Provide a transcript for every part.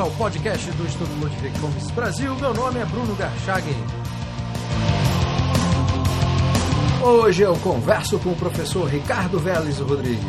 bem-vindos ao podcast do Instituto Ludwig von Mises Brasil. Meu nome é Bruno Garschagen. Hoje eu converso com o professor Ricardo Vélez Rodrigues.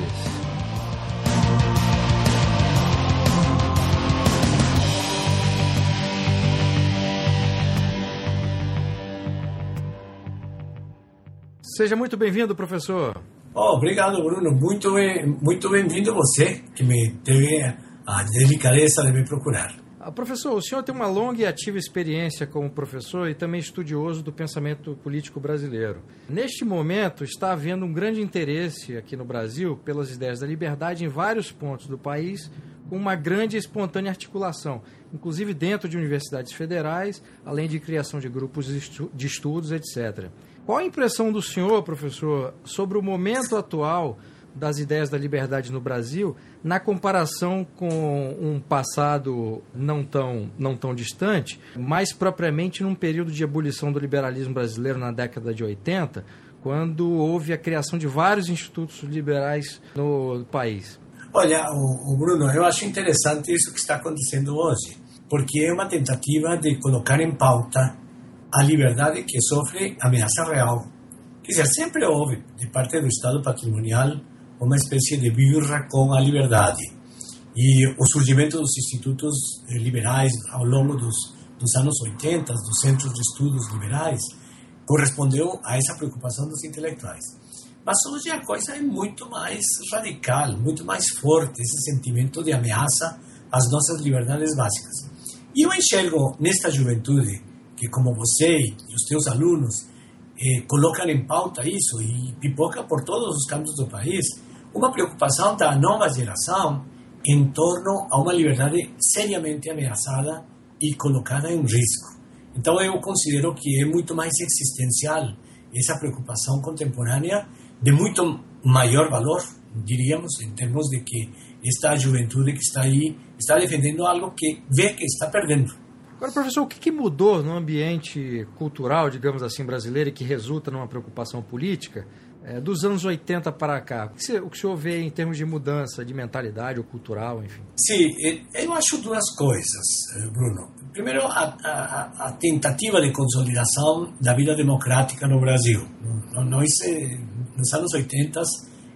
Seja muito bem-vindo, professor. Oh, obrigado, Bruno. Muito bem-vindo você, que me teve a delicadeza de me procurar. Professor, o senhor tem uma longa e ativa experiência como professor e também estudioso do pensamento político brasileiro. Neste momento, está havendo um grande interesse aqui no Brasil pelas ideias da liberdade em vários pontos do país, com uma grande e espontânea articulação, inclusive dentro de universidades federais, além de criação de grupos de estudos, etc. Qual a impressão do senhor, professor, sobre o momento atual das ideias da liberdade no Brasil, na comparação com um passado não tão distante, mais propriamente num período de ebulição do liberalismo brasileiro na década de 80, quando houve a criação de vários institutos liberais no país? Olha, Bruno, eu acho interessante isso que está acontecendo hoje, porque é uma tentativa de colocar em pauta a liberdade que sofre ameaça real. Quer dizer, sempre houve, de parte do Estado patrimonial, uma espécie de birra com a liberdade. E o surgimento dos institutos liberais ao longo dos anos 80, dos centros de estudos liberais, correspondeu a essa preocupação dos intelectuais. Mas hoje a coisa é muito mais radical, muito mais forte, esse sentimento de ameaça às nossas liberdades básicas. E eu enxergo nesta juventude, que como você e os teus alunos, colocam em pauta isso e pipoca por todos os cantos do país, uma preocupação da nova geração em torno a uma liberdade seriamente ameaçada e colocada em risco. Então eu considero que é muito mais existencial essa preocupação contemporânea, de muito maior valor, diríamos, em termos de que esta juventude que está aí está defendendo algo que vê que está perdendo. Agora, professor, o que mudou no ambiente cultural, digamos assim, brasileiro, e que resulta numa preocupação política dos anos 80 para cá? O que o senhor vê em termos de mudança de mentalidade ou cultural, enfim? Sim, eu acho duas coisas, Bruno. Primeiro, a tentativa de consolidação da vida democrática no Brasil. Nós, nos anos 80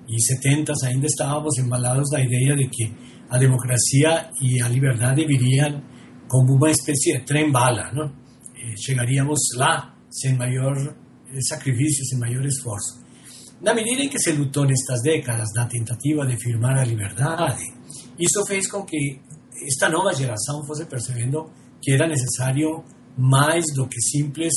e 70, ainda estávamos embalados da ideia de que a democracia e a liberdade viriam como uma espécie de trem-bala, não? Chegaríamos lá sem maior sacrifício, sem maior esforço. Na medida em que se lutou nestas décadas na tentativa de firmar a liberdade, isso fez com que esta nova geração fosse percebendo que era necessário mais do que simples,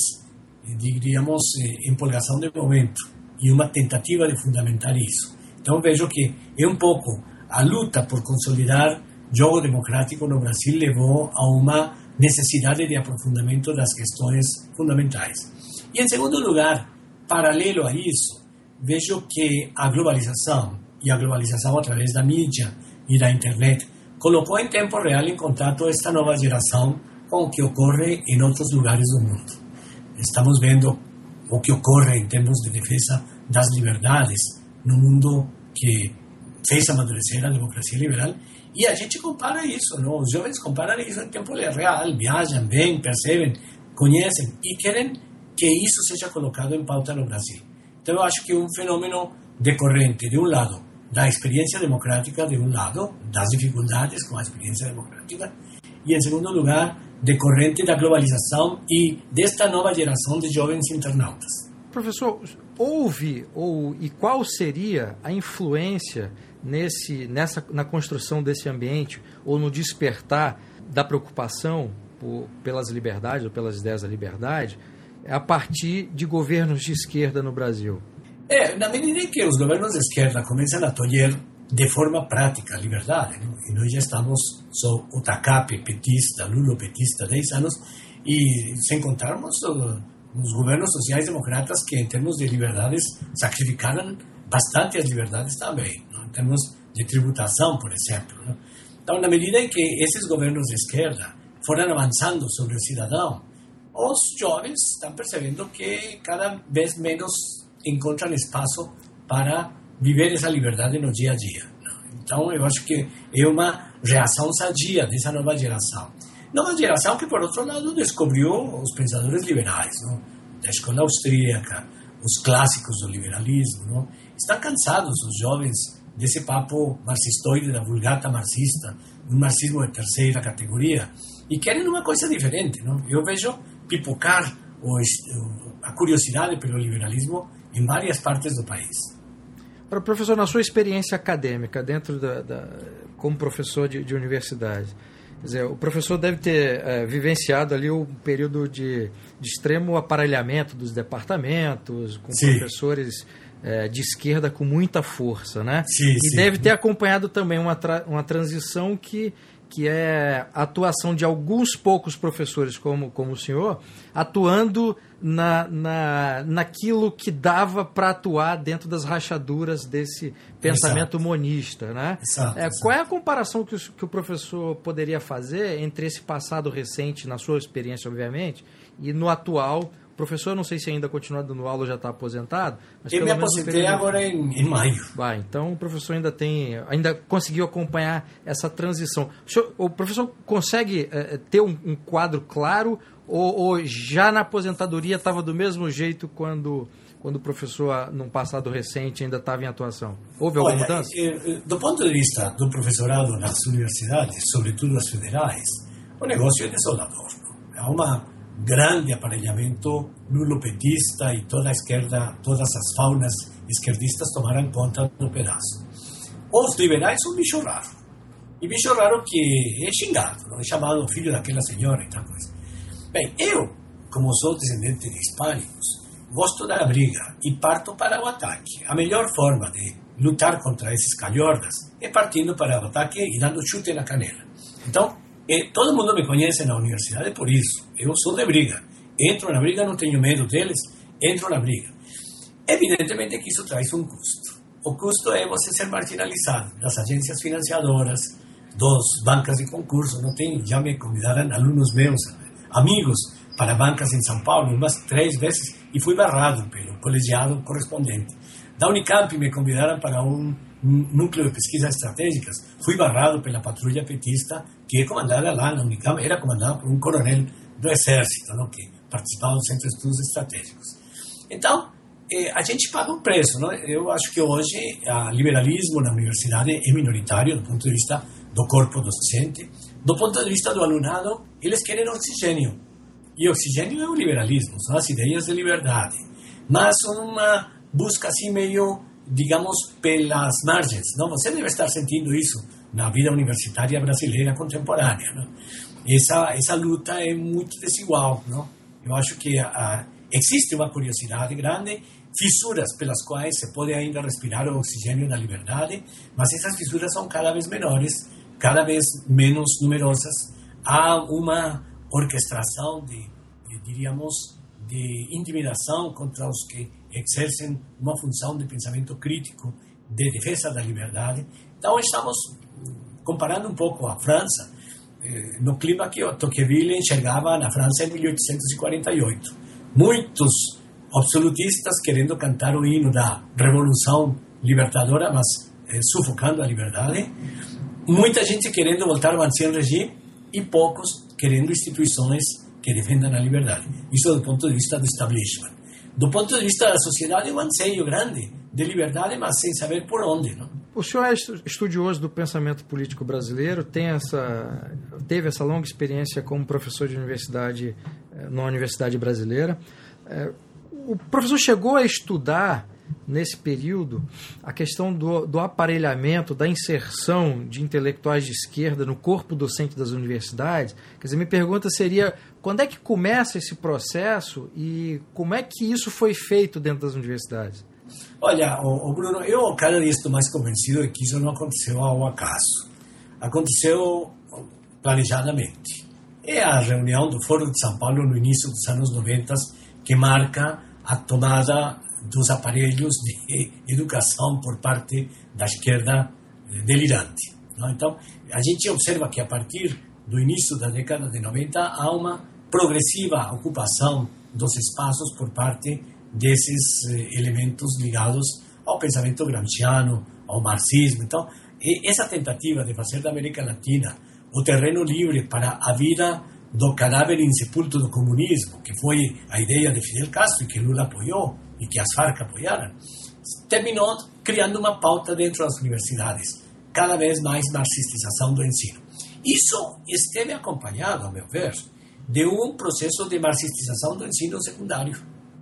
diríamos, empolgação de momento, e uma tentativa de fundamentar isso. Então vejo que é um pouco a luta por consolidar jogo democrático no Brasil levou a uma necessidade de aprofundamento das questões fundamentais. E, em segundo lugar, paralelo a isso, vejo que a globalização, e a globalização através da mídia e da internet, colocou em tempo real em contato esta nova geração com o que ocorre em outros lugares do mundo. Estamos vendo o que ocorre em termos de defesa das liberdades no mundo que fez amadurecer a democracia liberal, e a gente compara isso, não? Os jovens comparam isso em tempo real, viajam, vêm, percebem, conhecem e querem que isso seja colocado em pauta no Brasil. Então eu acho que é um fenômeno decorrente, de um lado, da experiência democrática, de um lado, das dificuldades com a experiência democrática, e em segundo lugar, decorrente da globalização e desta nova geração de jovens internautas. Professor, e qual seria a influência na construção desse ambiente ou no despertar da preocupação pelas liberdades ou pelas ideias da liberdade a partir de governos de esquerda no Brasil? Na medida em que os governos de esquerda começam a tolher de forma prática a liberdade, né? E nós já estamos sob o TACAP petista, lulopetista, 10 anos, e sem contarmos os governos sociais-democratas que, em termos de liberdades, sacrificaram bastante as liberdades também, não? Em termos de tributação, por exemplo. Não? Então, na medida em que esses governos de esquerda foram avançando sobre o cidadão, os jovens estão percebendo que cada vez menos encontram espaço para viver essa liberdade no dia a dia. Não? Então, eu acho que é uma reação sadia dessa nova geração. Nova geração que, por outro lado, descobriu os pensadores liberais, não? Da escola austríaca, os clássicos do liberalismo. Não? Estão cansados, os jovens, desse papo marxistoide, da vulgata marxista, um marxismo de terceira categoria, e querem uma coisa diferente. Não? Eu vejo pipocar a curiosidade pelo liberalismo em várias partes do país. Professor, na sua experiência acadêmica, dentro como professor de universidade, quer dizer, o professor deve ter vivenciado ali um período de extremo aparelhamento dos departamentos, com sim, professores de esquerda com muita força, né? Sim, e sim, deve ter acompanhado também uma transição que é a atuação de alguns poucos professores como o senhor, atuando naquilo que dava para atuar dentro das rachaduras desse pensamento exato, monista. Né? Exato, exato. Qual é a comparação que o professor poderia fazer entre esse passado recente, na sua experiência, obviamente, e no atual? O professor, não sei se ainda continua dando aula ou já está aposentado. Mas eu me aposentei agora em maio. Então o professor ainda conseguiu acompanhar essa transição. O professor consegue ter um quadro claro, ou já na aposentadoria estava do mesmo jeito quando o professor, num passado recente, ainda estava em atuação? Houve alguma mudança? Do ponto de vista do professorado nas universidades, sobretudo nas federais, o negócio é desolador. É uma grande aparelhamento lulopetista e toda a esquerda, todas as faunas esquerdistas tomaram conta do pedaço. Os liberais são bicho raro. E bicho raro que é xingado, não é chamado filho daquela senhora e tal coisa. Bem, eu, como sou descendente de hispânicos, gosto da briga e parto para o ataque. A melhor forma de lutar contra esses calhordas é partindo para o ataque e dando chute na canela. Então, todo mundo me conhece na universidade por isso. Eu sou de briga. Entro na briga, não tenho medo deles, entro na briga. Evidentemente que isso traz um custo. O custo é você ser marginalizado das agências financiadoras, dos bancas de concurso. Não tem, já me convidaram alunos meus, amigos, para bancas em São Paulo, umas 3 vezes, e fui barrado pelo colegiado correspondente. Da Unicamp me convidaram para um núcleo de pesquisas estratégicas, fui barrado pela patrulha petista, que é comandada lá na Unicamp, era comandada por um coronel do exército, não, que participava do Centro de Estudos Estratégicos. Então, a gente paga um preço. Não? Eu acho que hoje o liberalismo na universidade é minoritário do ponto de vista do corpo docente. Do ponto de vista do alunado, eles querem oxigênio. E oxigênio é o liberalismo, são as ideias de liberdade. Mas uma busca assim meio, digamos, pelas margens. Não? Você deve estar sentindo isso na vida universitária brasileira contemporânea. Não? Essa luta é muito desigual. Não? Eu acho que existe uma curiosidade grande, fissuras pelas quais se pode ainda respirar o oxigênio da liberdade, mas essas fissuras são cada vez menores, cada vez menos numerosas. Há uma orquestração de intimidação contra os que exercem uma função de pensamento crítico, de defesa da liberdade. Então, estamos comparando um pouco a França, no clima que Tocqueville enxergava na França em 1848. Muitos absolutistas querendo cantar o hino da Revolução Libertadora, mas sufocando a liberdade. Muita gente querendo voltar ao ancien regime e poucos querendo instituições que defendam a liberdade. Isso do ponto de vista do establishment. Do ponto de vista da sociedade, é um anseio grande de liberdade, mas sem saber por onde. Não? O senhor é estudioso do pensamento político brasileiro, teve essa longa experiência como professor de universidade, na Universidade Brasileira. O professor chegou a estudar, nesse período, a questão do aparelhamento, da inserção de intelectuais de esquerda no corpo docente das universidades? Quer dizer, minha pergunta seria, quando é que começa esse processo e como é que isso foi feito dentro das universidades? Olha, Bruno, eu cada vez estou mais convencido de que isso não aconteceu ao acaso. Aconteceu planejadamente. É a reunião do Foro de São Paulo no início dos anos 90 que marca a tomada dos aparelhos de educação por parte da esquerda delirante. Não? Então, a gente observa que a partir do início da década de 90 há uma progressiva ocupação dos espaços por parte desses elementos ligados ao pensamento gramsciano, ao marxismo. Então, essa tentativa de fazer da América Latina o terreno livre para a vida do cadáver insepulto do comunismo, que foi a ideia de Fidel Castro e que Lula apoiou e que as Farc apoiaram, terminou criando uma pauta dentro das universidades, cada vez mais marxistização do ensino. Isso esteve acompanhado, ao meu ver, de um processo de marxistização do ensino secundário.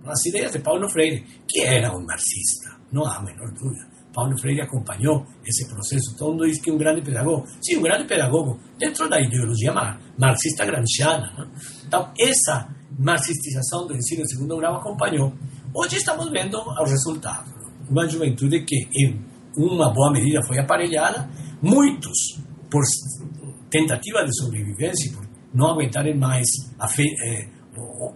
As ideias de Paulo Freire, que era um marxista, não há a menor dúvida. Paulo Freire acompanhou esse processo todo, diz que um grande pedagogo, sim, um grande pedagogo, dentro da ideologia marxista gramsciana. Né? Então, essa marxistização do ensino de segundo grau acompanhou. Hoje estamos vendo o resultado. Uma juventude que, em uma boa medida, foi aparelhada, muitos, por tentativa de sobrevivência, por não aguentarem mais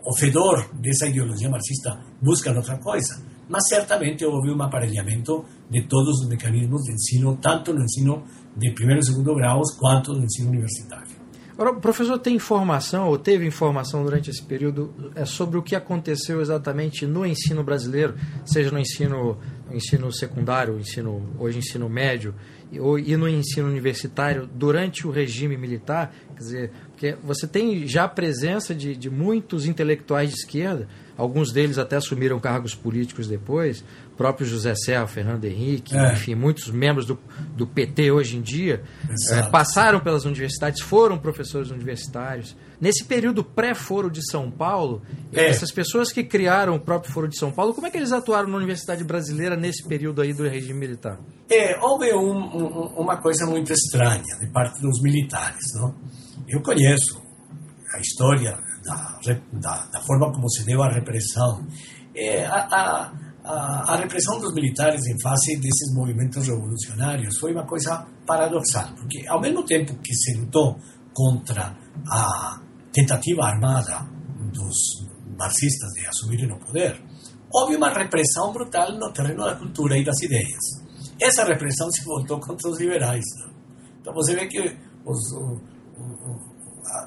o fedor dessa ideologia marxista, buscam outra coisa. Mas certamente houve um aparelhamento de todos os mecanismos de ensino, tanto no ensino de primeiro e segundo graus, quanto no ensino universitário. Agora, o professor tem informação, ou teve informação durante esse período, sobre o que aconteceu exatamente no ensino brasileiro, seja no ensino secundário, hoje ensino médio, e no ensino universitário, durante o regime militar? Quer dizer, porque você tem já a presença de muitos intelectuais de esquerda, alguns deles até assumiram cargos políticos depois, próprio José Serra, Fernando Henrique, enfim, muitos membros do PT hoje em dia passaram pelas universidades, foram professores universitários. Nesse período pré-Foro de São Paulo, essas pessoas que criaram o próprio Foro de São Paulo, como é que eles atuaram na Universidade Brasileira nesse período aí do regime militar? Houve uma coisa muito estranha de parte dos militares, não? Eu conheço a história da forma como se deu a repressão. A repressão dos militares em face desses movimentos revolucionários foi uma coisa paradoxal, porque ao mesmo tempo que se lutou contra a tentativa armada dos marxistas de assumirem o poder, houve uma repressão brutal no terreno da cultura e das ideias. Essa repressão se voltou contra os liberais. Não? Então você vê que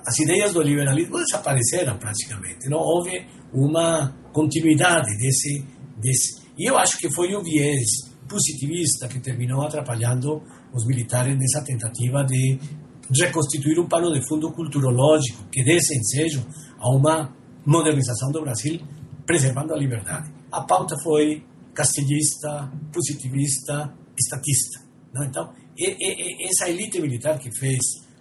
as ideias do liberalismo desapareceram praticamente. Não houve uma continuidade desse. E eu acho que foi um viés positivista que terminou atrapalhando os militares nessa tentativa de reconstituir um pano de fundo culturológico que desse ensejo a uma modernização do Brasil, preservando a liberdade. A pauta foi castelhista, positivista, estatista. Não? Então, essa elite militar que fez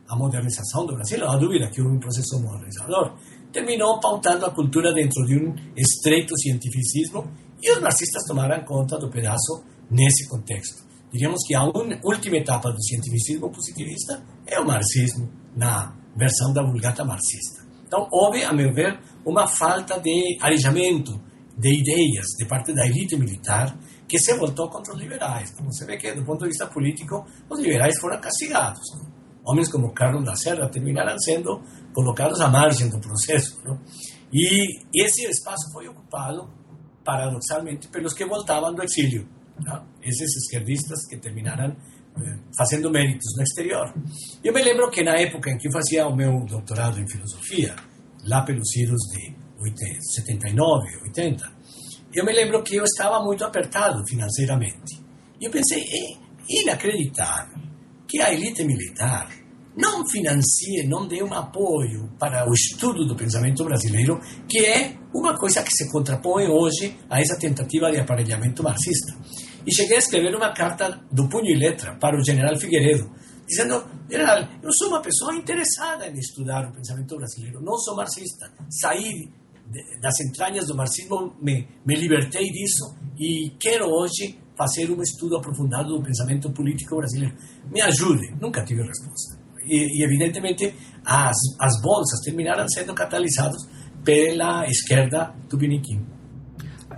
a modernização do Brasil, não há dúvida que houve um processo modernizador, terminou pautando a cultura dentro de um estreito cientificismo e os marxistas tomaram conta do pedaço nesse contexto. Diríamos que a última etapa do cientificismo positivista é o marxismo, na versão da vulgata marxista. Então, houve, a meu ver, uma falta de arejamento de ideias de parte da elite militar que se voltou contra os liberais. Então, você vê que, do ponto de vista político, os liberais foram castigados. Não? Homens como Carlos Lacerda terminaram sendo colocados à margem do processo. Não? E esse espaço foi ocupado, paradoxalmente, pelos que voltavam do exílio. Não? Esses esquerdistas que terminaram fazendo méritos no exterior. Eu me lembro que na época em que eu fazia o meu doutorado em filosofia, lá pelos anos de 79, 80, eu me lembro que eu estava muito apertado financeiramente. E eu pensei, inacreditável que a elite militar não financie, não dê um apoio para o estudo do pensamento brasileiro, que é uma coisa que se contrapõe hoje a essa tentativa de aparelhamento marxista. E cheguei a escrever uma carta do punho e letra para o general Figueiredo, dizendo, general, eu sou uma pessoa interessada em estudar o pensamento brasileiro, não sou marxista, saí das entranhas do marxismo, me libertei disso e quero hoje fazer um estudo aprofundado do pensamento político brasileiro. Me ajude. Nunca tive resposta. E evidentemente, as bolsas terminaram sendo catalisadas pela esquerda tupiniquim.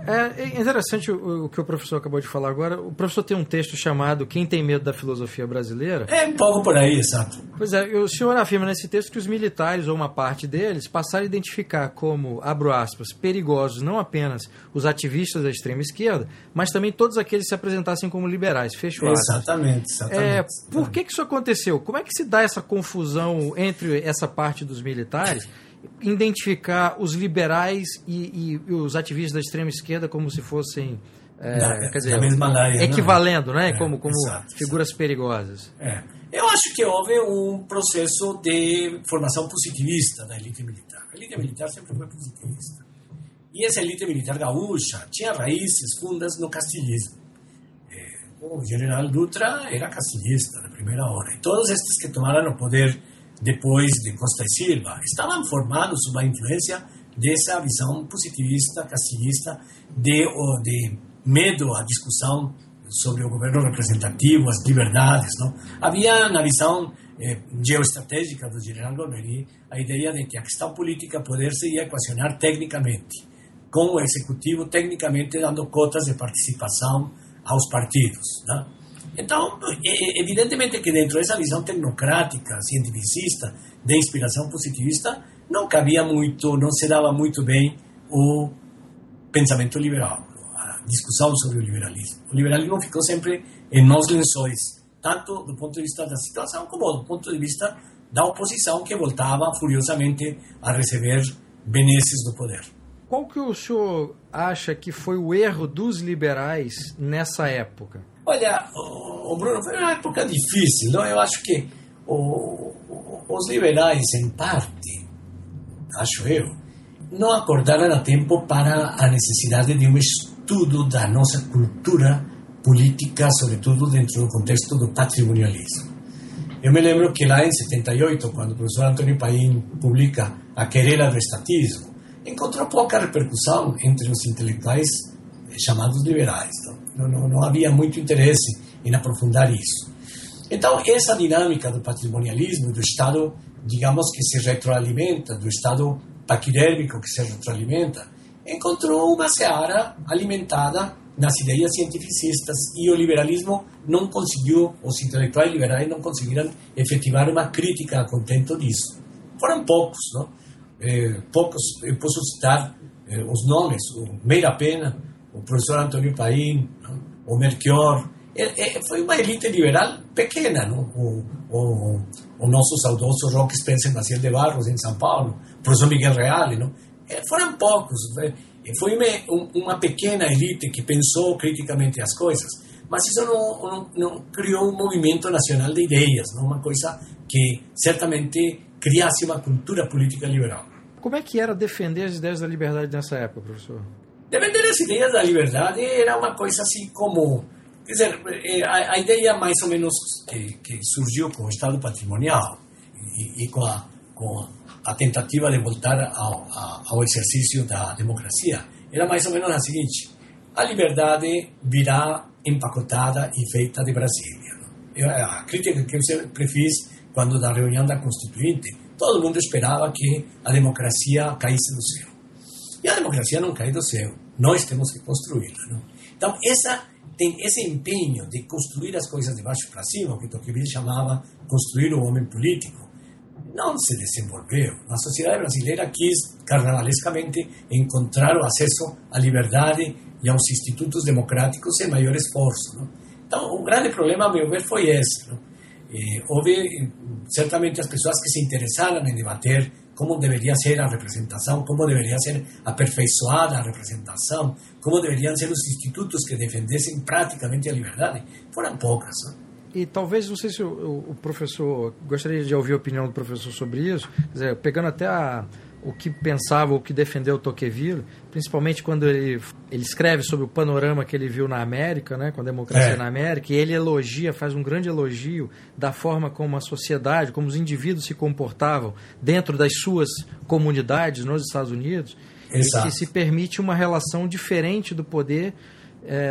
É interessante o que o professor acabou de falar agora. O professor tem um texto chamado Quem tem medo da filosofia brasileira? É um pouco por aí, exato. Pois é, o senhor afirma nesse texto que os militares, ou uma parte deles, passaram a identificar como, abro aspas, perigosos não apenas os ativistas da extrema esquerda, mas também todos aqueles que se apresentassem como liberais, fecho aspas. Exatamente. Por que isso aconteceu? Como é que se dá essa confusão entre essa parte dos militares identificar os liberais e os ativistas da extrema esquerda como se fossem equivalendo, né? Como figuras perigosas. É. Eu acho que houve um processo de formação positivista da elite militar. A elite militar sempre foi positivista. E essa elite militar gaúcha tinha raízes fundas no castilhismo. O general Dutra era castilhista na primeira hora. E todos estes que tomaram o poder depois de Costa e Silva estavam formados sob a influência dessa visão positivista, castilhista, de medo à discussão sobre o governo representativo, as liberdades. Não? Havia na visão geoestratégica do general Goumery a ideia de que a questão política poder-se equacionar tecnicamente, com o executivo tecnicamente dando cotas de participação aos partidos. Né? Então, evidentemente que dentro dessa visão tecnocrática, cientificista, de inspiração positivista, não cabia muito, não se dava muito bem o pensamento liberal, a discussão sobre o liberalismo. O liberalismo ficou sempre em maus lençóis, tanto do ponto de vista da situação, como do ponto de vista da oposição, que voltava furiosamente a receber benesses do poder. Qual que o senhor acha que foi o erro dos liberais nessa época? Olha, Bruno, foi uma época difícil. Não? Eu acho que os liberais, em parte, acho eu, não acordaram a tempo para a necessidade de um estudo da nossa cultura política, sobretudo dentro do contexto do patrimonialismo. Eu me lembro que lá em 78, quando o professor Antônio Paim publica A Querela do Estatismo, encontrou pouca repercussão entre os intelectuais chamados liberais. Não havia muito interesse em aprofundar isso. Então, essa dinâmica do patrimonialismo, do Estado, digamos, que se retroalimenta, do Estado paquidérmico que se retroalimenta, encontrou uma seara alimentada nas ideias cientificistas, e o liberalismo não conseguiu, os intelectuais liberais não conseguiram efetivar uma crítica a contento disso. Foram poucos, não? Poucos, eu posso citar os nomes, o Meira Pena, o professor Antônio Paim, não? O Merquior. Foi uma elite liberal pequena, não? O nosso saudoso Roque Spencer Maciel de Barros, em São Paulo, o professor Miguel Reale. Não? Foram poucos, foi uma pequena elite que pensou criticamente as coisas, mas isso não criou um movimento nacional de ideias, não? Uma coisa que certamente criasse uma cultura política liberal. Como é que era defender as ideias da liberdade nessa época, professor? Defender as ideias da liberdade era uma coisa assim como... Quer dizer, a ideia mais ou menos que surgiu com o Estado patrimonial e com a tentativa de voltar ao exercício da democracia era mais ou menos a seguinte: a liberdade virá empacotada e feita de Brasília. A crítica que eu sempre fiz quando da reunião da Constituinte, todo mundo esperava que a democracia caísse do céu. E a democracia não cai do céu, nós temos que construí-la. Não? Então, tem esse empenho de construir as coisas de baixo para cima, que Tocqueville chamava construir o homem político, não se desenvolveu. A sociedade brasileira quis, carnavalescamente, encontrar o acesso à liberdade e aos institutos democráticos sem maior esforço. Não? Então, o grande problema, a meu ver, foi esse. Não? Houve, certamente, as pessoas que se interessaram em debater como deveria ser a representação, como deveria ser aperfeiçoada a representação, como deveriam ser os institutos que defendessem praticamente a liberdade, foram poucas. Não? E talvez, não sei se o professor, gostaria de ouvir a opinião do professor sobre isso, quer dizer, pegando até o que pensava, o que defendeu Tocqueville, principalmente quando ele escreve sobre o panorama que ele viu na América, né, com a democracia na América, e ele elogia, faz um grande elogio da forma como a sociedade, como os indivíduos se comportavam dentro das suas comunidades nos Estados Unidos, e que se permite uma relação diferente do poder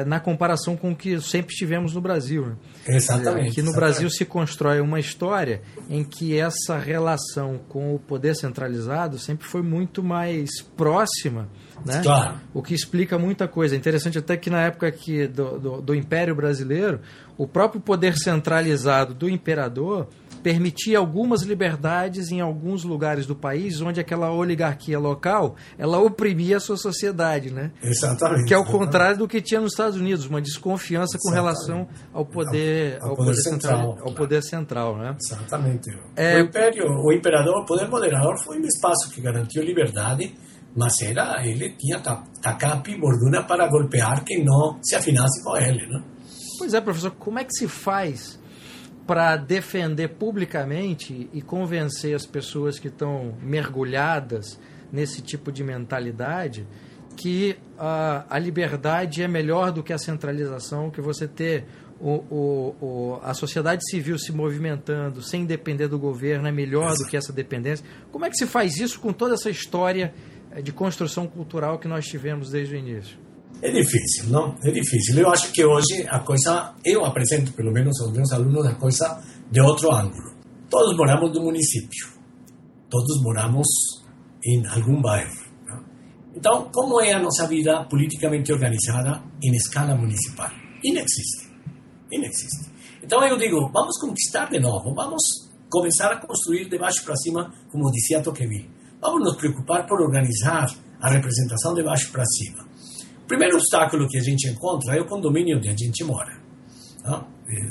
na comparação com o que sempre tivemos no Brasil. Né? Exatamente. Que no Brasil se constrói uma história em que essa relação com o poder centralizado sempre foi muito mais próxima, né? Claro. O que explica muita coisa. É interessante até que na época aqui do Império Brasileiro, o próprio poder centralizado do imperador permitir algumas liberdades em alguns lugares do país, onde aquela oligarquia local, ela oprimia a sua sociedade, né? Exatamente. Que é o contrário do que tinha nos Estados Unidos, uma desconfiança com relação ao poder, ao poder central, ao poder central, né? Exatamente. O imperador, o poder moderador foi um espaço que garantiu liberdade, mas ele tinha tacap e borduna para golpear quem não se afinasse com ele, né? Pois é, professor, como é que se faz para defender publicamente e convencer as pessoas que estão mergulhadas nesse tipo de mentalidade que a liberdade é melhor do que a centralização, que você ter a sociedade civil se movimentando sem depender do governo é melhor do que essa dependência? Como é que se faz isso com toda essa história de construção cultural que nós tivemos desde o início? É difícil, não? É difícil. Eu acho que hoje a coisa, eu apresento pelo menos aos meus alunos a coisa de outro ângulo. Todos moramos no município, todos moramos em algum bairro. Não? Então, como é a nossa vida politicamente organizada em escala municipal? Inexiste. Então eu digo, vamos conquistar de novo, vamos começar a construir de baixo para cima, como dizia Tocqueville. Vamos nos preocupar por organizar a representação de baixo para cima. O primeiro obstáculo que a gente encontra é o condomínio onde a gente mora. Não?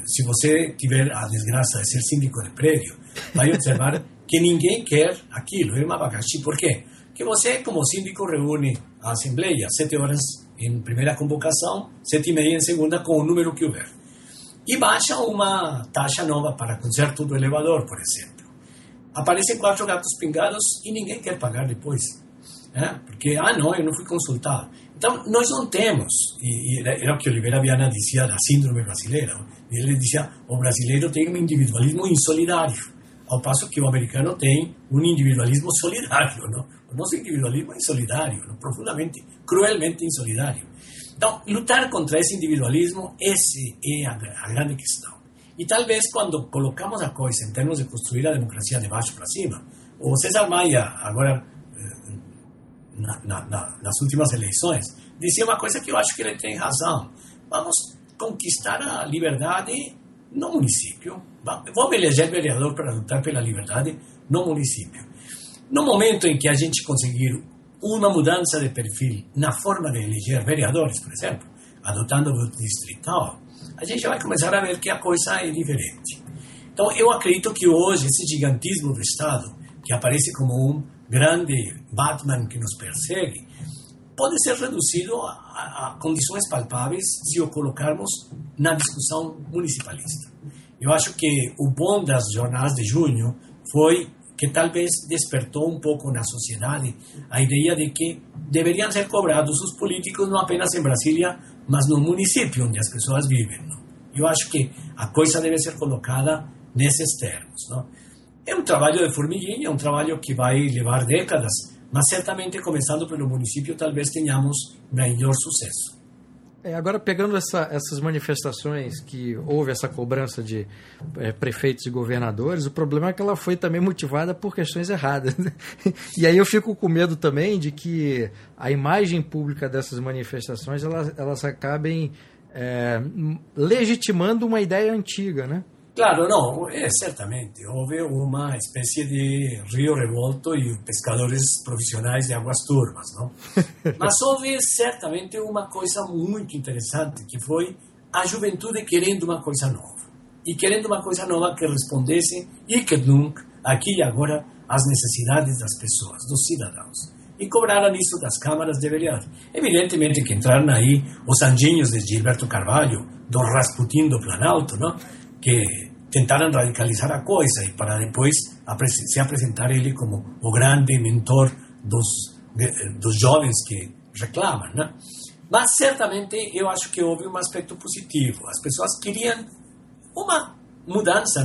Se você tiver a desgraça de ser síndico de prédio, vai observar que ninguém quer aquilo, é uma abacaxi. Por quê? Porque você, como síndico, reúne a assembleia 7 horas em primeira convocação, 7:30 em segunda, com o número que houver. E baixa uma taxa nova para conserto do elevador, por exemplo. Aparecem 4 gatos pingados e ninguém quer pagar depois. Né? Porque, eu não fui consultado. Então, nós não temos, e era o que Oliveira Viana dizia da síndrome brasileira, ele dizia, o brasileiro tem um individualismo insolidário, ao passo que o americano tem um individualismo solidário, não? O nosso individualismo é insolidário, não? Profundamente, cruelmente insolidário. Então, lutar contra esse individualismo, essa é a grande questão. E talvez quando colocamos a coisa em termos de construir a democracia de baixo para cima, o César Maia, agora, nas últimas eleições, dizia uma coisa que eu acho que ele tem razão. Vamos conquistar a liberdade no município. Vamos eleger vereador para lutar pela liberdade no município. No momento em que a gente conseguir uma mudança de perfil na forma de eleger vereadores, por exemplo, adotando o voto distrital, a gente vai começar a ver que a coisa é diferente. Então, eu acredito que hoje esse gigantismo do Estado, que aparece como um grande Batman que nos persegue, pode ser reduzido a condições palpáveis se o colocarmos na discussão municipalista. Eu acho que o bom das jornadas de junho foi que talvez despertou um pouco na sociedade a ideia de que deveriam ser cobrados os políticos não apenas em Brasília, mas no município onde as pessoas vivem. Não? Eu acho que a coisa deve ser colocada nesses termos. Não? É um trabalho de formiguinha, é um trabalho que vai levar décadas, mas certamente começando pelo município talvez tenhamos maior sucesso. Agora, pegando essas manifestações que houve essa cobrança de prefeitos e governadores, o problema é que ela foi também motivada por questões erradas. Né? E aí eu fico com medo também de que a imagem pública dessas manifestações elas acabem legitimando uma ideia antiga, né? Claro, não, certamente. Houve uma espécie de rio revolto e pescadores profissionais de águas turvas, não? Mas houve certamente uma coisa muito interessante, que foi a juventude querendo uma coisa nova. E querendo uma coisa nova que respondesse, e que nunca, aqui e agora, às necessidades das pessoas, dos cidadãos. E cobraram isso das câmaras de vereadores. Evidentemente que entraram aí os anjinhos de Gilberto Carvalho, do Rasputin do Planalto, não? Que tentaram radicalizar a coisa e para depois se apresentar ele como o grande mentor dos jovens que reclamam. Né? Mas certamente eu acho que houve um aspecto positivo. As pessoas queriam uma mudança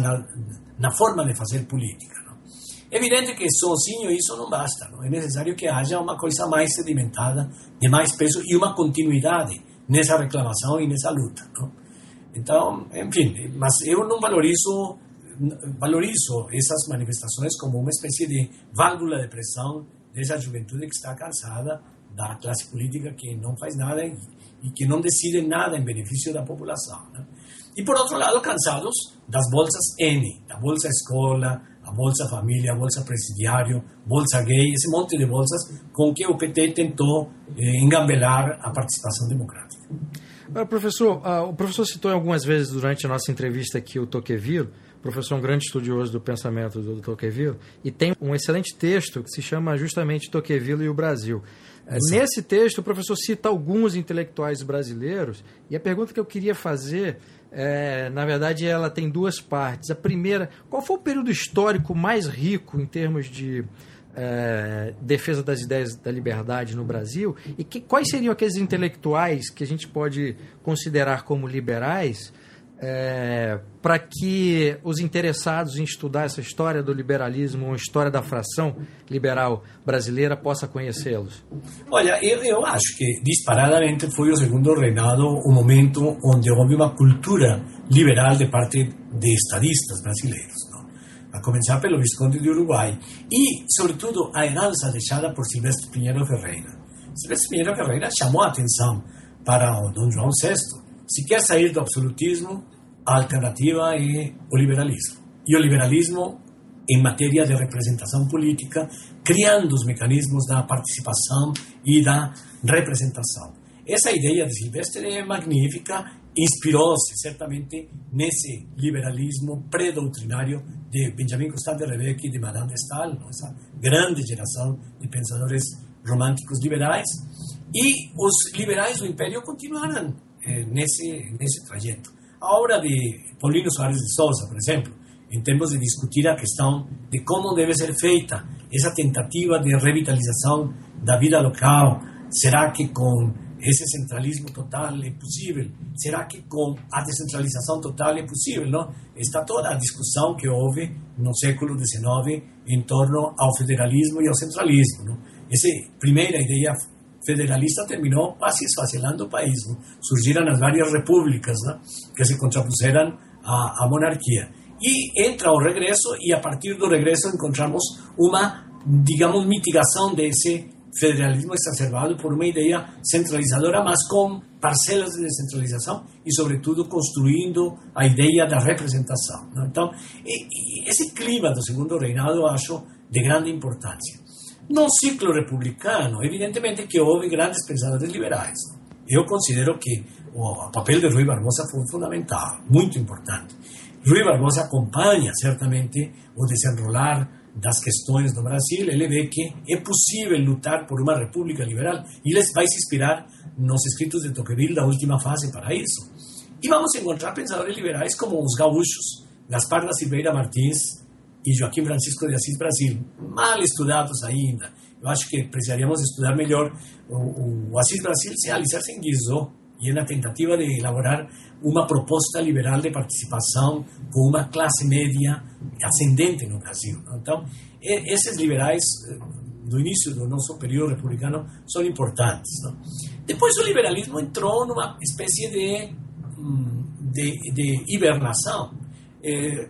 na forma de fazer política. É evidente que sozinho isso não basta. Não? É necessário que haja uma coisa mais sedimentada, de mais peso e uma continuidade nessa reclamação e nessa luta. Não? Então, enfim, mas eu não valorizo essas manifestações como uma espécie de válvula de pressão dessa juventude que está cansada da classe política que não faz nada e que não decide nada em benefício da população. Né? E por outro lado, cansados das bolsas N, a bolsa escola, a bolsa família, a bolsa presidiário, bolsa gay, esse monte de bolsas com que o PT tentou engambelar a participação democrática. Agora, professor, o professor citou algumas vezes durante a nossa entrevista aqui o Tocqueville. O professor é um grande estudioso do pensamento do Tocqueville e tem um excelente texto que se chama justamente Tocqueville e o Brasil. Sim. Nesse texto, o professor cita alguns intelectuais brasileiros e a pergunta que eu queria fazer, na verdade, ela tem duas partes. A primeira, qual foi o período histórico mais rico em termos de defesa das ideias da liberdade no Brasil e quais seriam aqueles intelectuais que a gente pode considerar como liberais para que os interessados em estudar essa história do liberalismo ou história da fração liberal brasileira possa conhecê-los? Olha, eu acho que disparadamente foi o segundo reinado o momento onde houve uma cultura liberal de parte de estadistas brasileiros, não? A começar pelo Visconde de Uruguai e, sobretudo, a herança deixada por Silvestre Pinheiro Ferreira. Silvestre Pinheiro Ferreira chamou a atenção para o Dom João VI. Se quer sair do absolutismo, a alternativa é o liberalismo. E o liberalismo em matéria de representação política, criando os mecanismos da participação e da representação. Essa ideia de Silvestre é magnífica, inspirou-se certamente nesse liberalismo pré-doutrinário de Benjamin Constant de Rebecque e de Madame de Staël, essa grande geração de pensadores românticos liberais. E os liberais do Império continuaram nesse trajeto. A obra de Paulino Soares de Sousa, por exemplo, em termos de discutir a questão de como deve ser feita essa tentativa de revitalização da vida local, será que com esse centralismo total é possível? Será que com a descentralização total é possível? Não? Está toda a discussão que houve no século XIX em torno ao federalismo e ao centralismo. Não? Essa primeira ideia federalista terminou quase esfacelando o país. Não? Surgiram as várias repúblicas, não? Que se contrapuseram à monarquia. E entra o regresso, e a partir do regresso encontramos uma, digamos, mitigação desse federalismo exacerbado por uma ideia centralizadora, mas com parcelas de descentralização e, sobretudo, construindo a ideia da representação. Não? Então, esse clima do segundo reinado, acho, de grande importância. No ciclo republicano, evidentemente que houve grandes pensadores liberais. Eu considero que o papel de Rui Barbosa foi fundamental, muito importante. Rui Barbosa acompanha, certamente, o desenrolar das questões do Brasil. Ele vê que é possível lutar por uma república liberal e ele vai se inspirar nos escritos de Tocqueville da última fase para isso. E vamos encontrar pensadores liberais como os gaúchos, Gaspar da Silveira Martins e Joaquim Francisco de Assis Brasil, mal estudados ainda. Eu acho que precisaríamos estudar melhor. O Assis Brasil se alicerçou e na tentativa de elaborar uma proposta liberal de participação com uma classe média ascendente no Brasil. Então, esses liberais do início do nosso período republicano são importantes. Não? Depois o liberalismo entrou numa espécie de hibernação,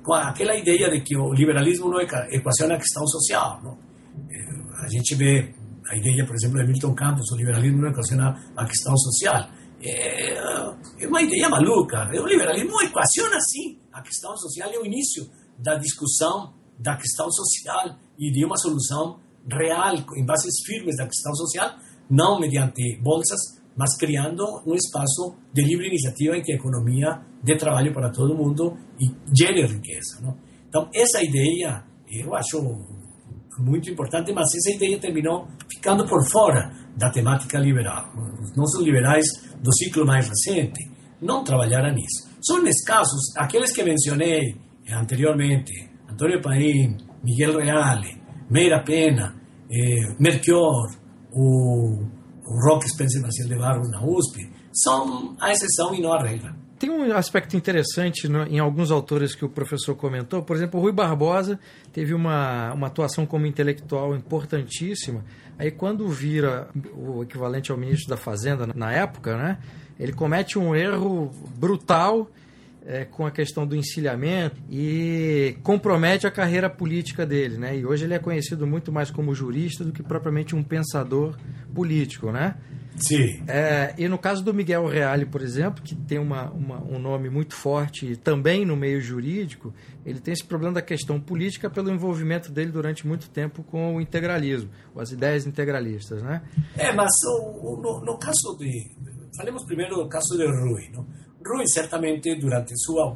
com aquela ideia de que o liberalismo não equaciona a questão social. Não? A gente vê a ideia, por exemplo, de Milton Campos, o liberalismo não equaciona a questão social. É uma ideia maluca. O liberalismo equaciona, sim, a questão social é o início da discussão da questão social e de uma solução real, em bases firmes da questão social, não mediante bolsas, mas criando um espaço de livre iniciativa em que a economia dê trabalho para todo mundo e gere riqueza. Não? Então, essa ideia, eu acho muito importante, mas essa ideia terminou ficando por fora da temática liberal. Os nossos liberais do ciclo mais recente não trabalharam nisso. São escassos aqueles que mencionei anteriormente, Antônio Paim, Miguel Reale, Meira Pena, Merquior, o Roque Spencer Maciel de Barros na USP, são a exceção e não a regra. Tem um aspecto interessante em alguns autores que o professor comentou. Por exemplo, o Rui Barbosa teve uma atuação como intelectual importantíssima. Aí quando vira o equivalente ao ministro da Fazenda na época, né, ele comete um erro brutal com a questão do encilhamento e compromete a carreira política dele, né? E hoje ele é conhecido muito mais como jurista do que propriamente um pensador político, né? Sim. É, e no caso do Miguel Reale, por exemplo, que tem um nome muito forte também no meio jurídico, ele tem esse problema da questão política pelo envolvimento dele durante muito tempo com o integralismo, com as ideias integralistas, né? É, mas no caso de... Falemos primeiro do caso de Rui, não? Rui, certamente, durante sua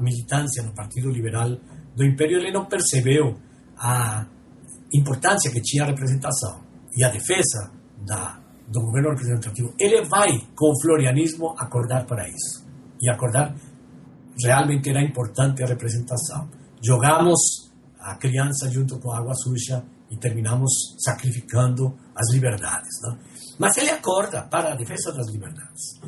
militância no Partido Liberal do Império, ele não percebeu a importância que tinha a representação e a defesa do governo representativo. Ele vai, com o florianismo, acordar para isso. E acordar realmente era importante a representação. Jogamos a criança junto com a água suja e terminamos sacrificando as liberdades, não? Mas ele acorda para a defesa das liberdades.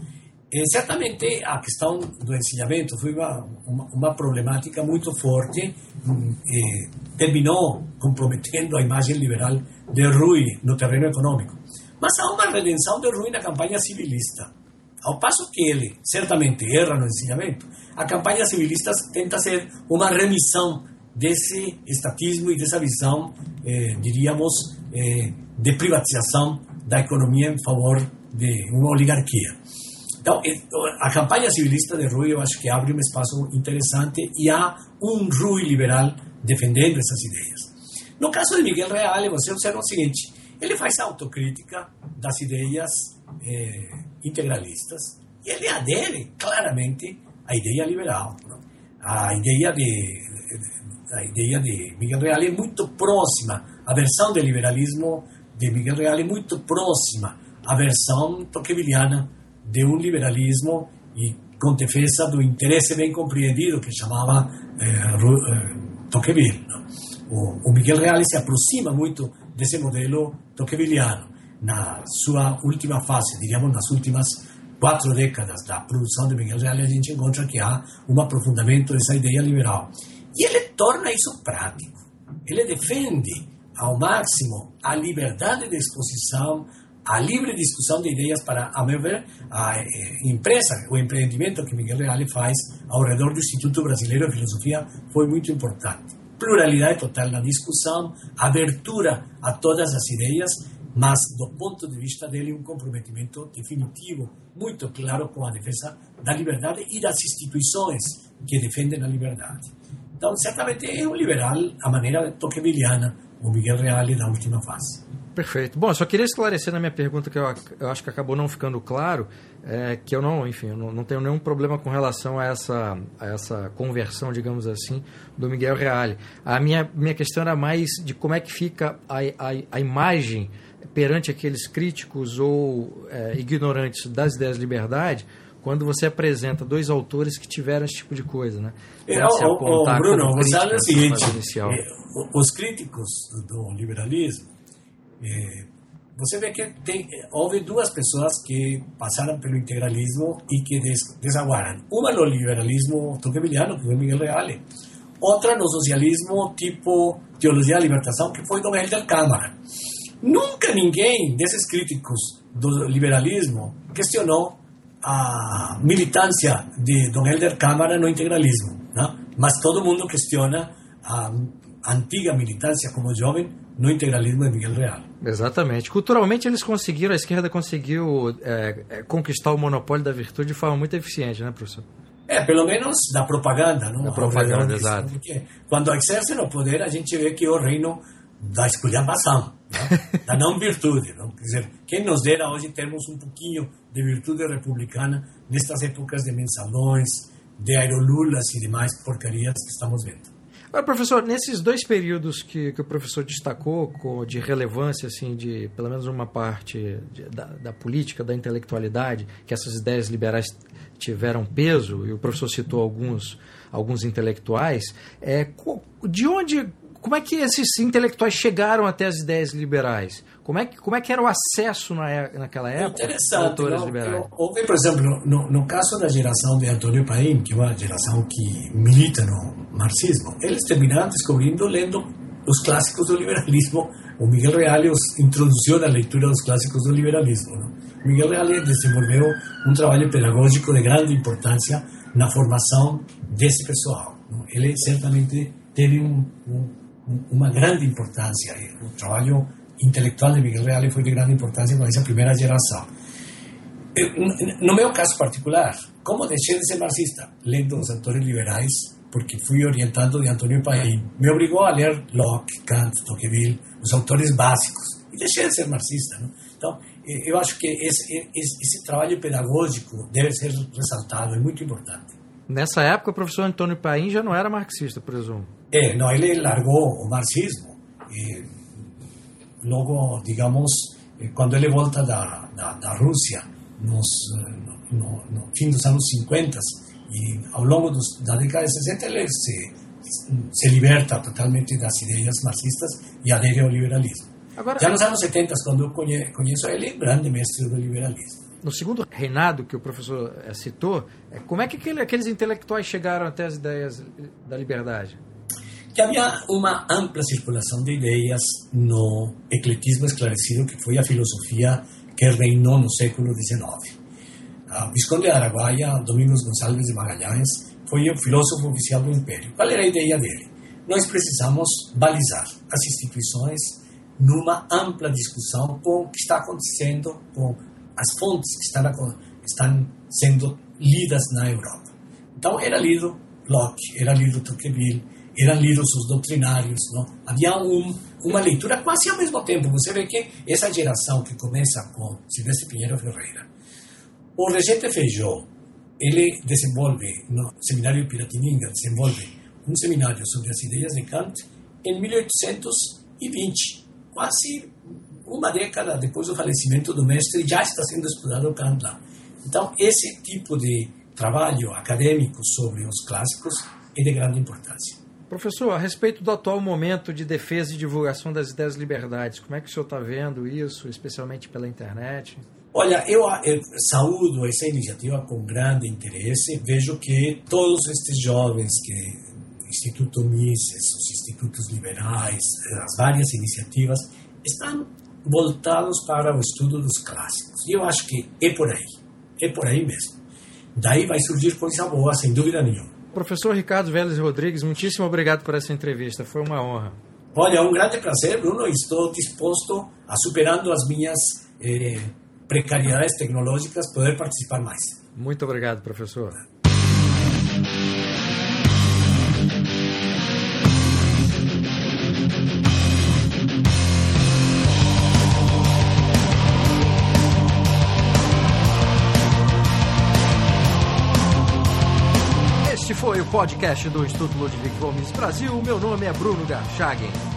E, certamente, a questão do ensinamento foi uma problemática muito forte. Terminou comprometendo a imagem liberal de Rui no terreno econômico. Mas há uma redenção de Rui na campanha civilista. Ao passo que ele certamente erra no ensinamento, a campanha civilista tenta ser uma remissão desse estatismo e dessa visão, diríamos, de privatização da economia em favor de uma oligarquia. Então, a campanha civilista de Rui, eu acho que abre um espaço interessante e há um Rui liberal defendendo essas ideias. No caso de Miguel Reale, você observa o seguinte: ele faz autocrítica das ideias integralistas e ele adere claramente à ideia liberal, não? A ideia de Miguel Reale é muito próxima, a versão do liberalismo de Miguel Reale é muito próxima à versão tocquevilliana de um liberalismo e com defesa do interesse bem compreendido que chamava Tocqueville, não? O Miguel Reale se aproxima muito desse modelo tocquevilliano na sua última fase, diríamos nas últimas 4 décadas da produção de Miguel Reale, a gente encontra que há um aprofundamento dessa ideia liberal. E ele torna isso prático. Ele defende ao máximo a liberdade de exposição, a livre discussão de ideias para, a meu ver, a empresa, o empreendimento que Miguel Reale faz ao redor do Instituto Brasileiro de Filosofia foi muito importante. Pluralidade total na discussão, abertura a todas as ideias, mas do ponto de vista dele um comprometimento definitivo, muito claro com a defesa da liberdade e das instituições que defendem a liberdade. Então, certamente é um liberal à maneira tocquevilliana, o Miguel Reale da última fase. Perfeito. Bom, só queria esclarecer na minha pergunta, que eu acho que acabou não ficando claro, que eu não tenho nenhum problema com relação a essa conversão, digamos assim, do Miguel Reale. A minha questão era mais de como é que fica a imagem perante aqueles críticos ou ignorantes das ideias de liberdade, quando você apresenta dois autores que tiveram esse tipo de coisa, né? Bruno, você sabe o seguinte, os críticos do liberalismo, você vê que houve 2 pessoas que passaram pelo integralismo e que desaguaram. Uma no liberalismo tocqueviliano, que foi Miguel Reale. Outra no socialismo tipo Teologia da Libertação, que foi Dom Helder Câmara. Nunca ninguém desses críticos do liberalismo questionou a militância de Dom Helder Câmara no integralismo, né? Mas todo mundo questiona a antiga militância como jovem no integralismo de Miguel Reale. Exatamente. Culturalmente eles conseguiram, a esquerda conseguiu conquistar o monopólio da virtude de forma muito eficiente, né, professor? Pelo menos da propaganda, não? Da propaganda, exato. Porque quando exerce no poder, a gente vê que é o reino da esculhambação, né? Da não virtude, não? Quer dizer, quem nos dera hoje termos um pouquinho de virtude republicana nestas épocas de mensalões, de aerolulas e demais porcarias que estamos vendo. Agora, professor, nesses 2 períodos que o professor destacou, de relevância, assim, de pelo menos uma parte da política, da intelectualidade, que essas ideias liberais tiveram peso, e o professor citou alguns intelectuais, de onde, como é que esses intelectuais chegaram até as ideias liberais? Como é que era o acesso naquela época? Interessante. Houve, por exemplo, no caso da geração de Antônio Paim, que é uma geração que milita no marxismo, eles terminaram descobrindo, lendo os clássicos do liberalismo. O Miguel Reale os introduziu na leitura dos clássicos do liberalismo, não? O Miguel Reale desenvolveu um trabalho pedagógico de grande importância na formação desse pessoal, não? Ele certamente teve uma grande importância. O trabalho intelectual de Miguel Reale foi de grande importância para essa primeira geração. No meu caso particular, como deixei de ser marxista? Lendo os autores liberais, porque fui orientado de Antônio Paim. Me obrigou a ler Locke, Kant, Tocqueville, os autores básicos. E deixei de ser marxista. Não? Então, eu acho que esse trabalho pedagógico deve ser ressaltado, é muito importante. Nessa época, o professor Antônio Paim já não era marxista, presumo. Não, ele largou o marxismo. E logo, digamos, quando ele volta da Rússia, no fim dos anos 50, e ao longo da década de 60, ele se liberta totalmente das ideias marxistas e adere ao liberalismo. Agora, já nos anos 70, quando eu conheço ele, é um grande mestre do liberalismo. No segundo reinado que o professor citou, como é que aqueles intelectuais chegaram até as ideias da liberdade? Que havia uma ampla circulação de ideias no ecletismo esclarecido, que foi a filosofia que reinou no século XIX. O Visconde de Araguaia, Domingos Gonçalves de Magalhães, foi o filósofo oficial do Império. Qual era a ideia dele? Nós precisamos balizar as instituições numa ampla discussão com o que está acontecendo, com as fontes que estão sendo lidas na Europa. Então, era lido Locke, era lido Tocqueville, eram lidos os doutrinários, não? Havia uma leitura quase ao mesmo tempo. Você vê que essa geração que começa com Silvestre Pinheiro Ferreira, o Regente Feijó, ele desenvolve, no Seminário Piratininga, desenvolve um seminário sobre as ideias de Kant em 1820, quase uma década depois do falecimento do mestre, já está sendo estudado Kant lá. Então, esse tipo de trabalho acadêmico sobre os clássicos é de grande importância. Professor, a respeito do atual momento de defesa e divulgação das ideias e liberdades, como é que o senhor está vendo isso, especialmente pela internet? Olha, eu saúdo essa iniciativa com grande interesse. Vejo que todos estes jovens que Instituto Mises, os institutos liberais, as várias iniciativas, estão voltados para o estudo dos clássicos. E eu acho que é por aí mesmo. Daí vai surgir coisa boa, sem dúvida nenhuma. Professor Ricardo Vélez Rodrigues, muitíssimo obrigado por essa entrevista, foi uma honra. Olha, um grande prazer, Bruno, estou disposto a, superando as minhas precariedades tecnológicas, poder participar mais. Muito obrigado, professor. Foi o podcast do Instituto Ludwig von Mises Brasil. Meu nome é Bruno Garschagen.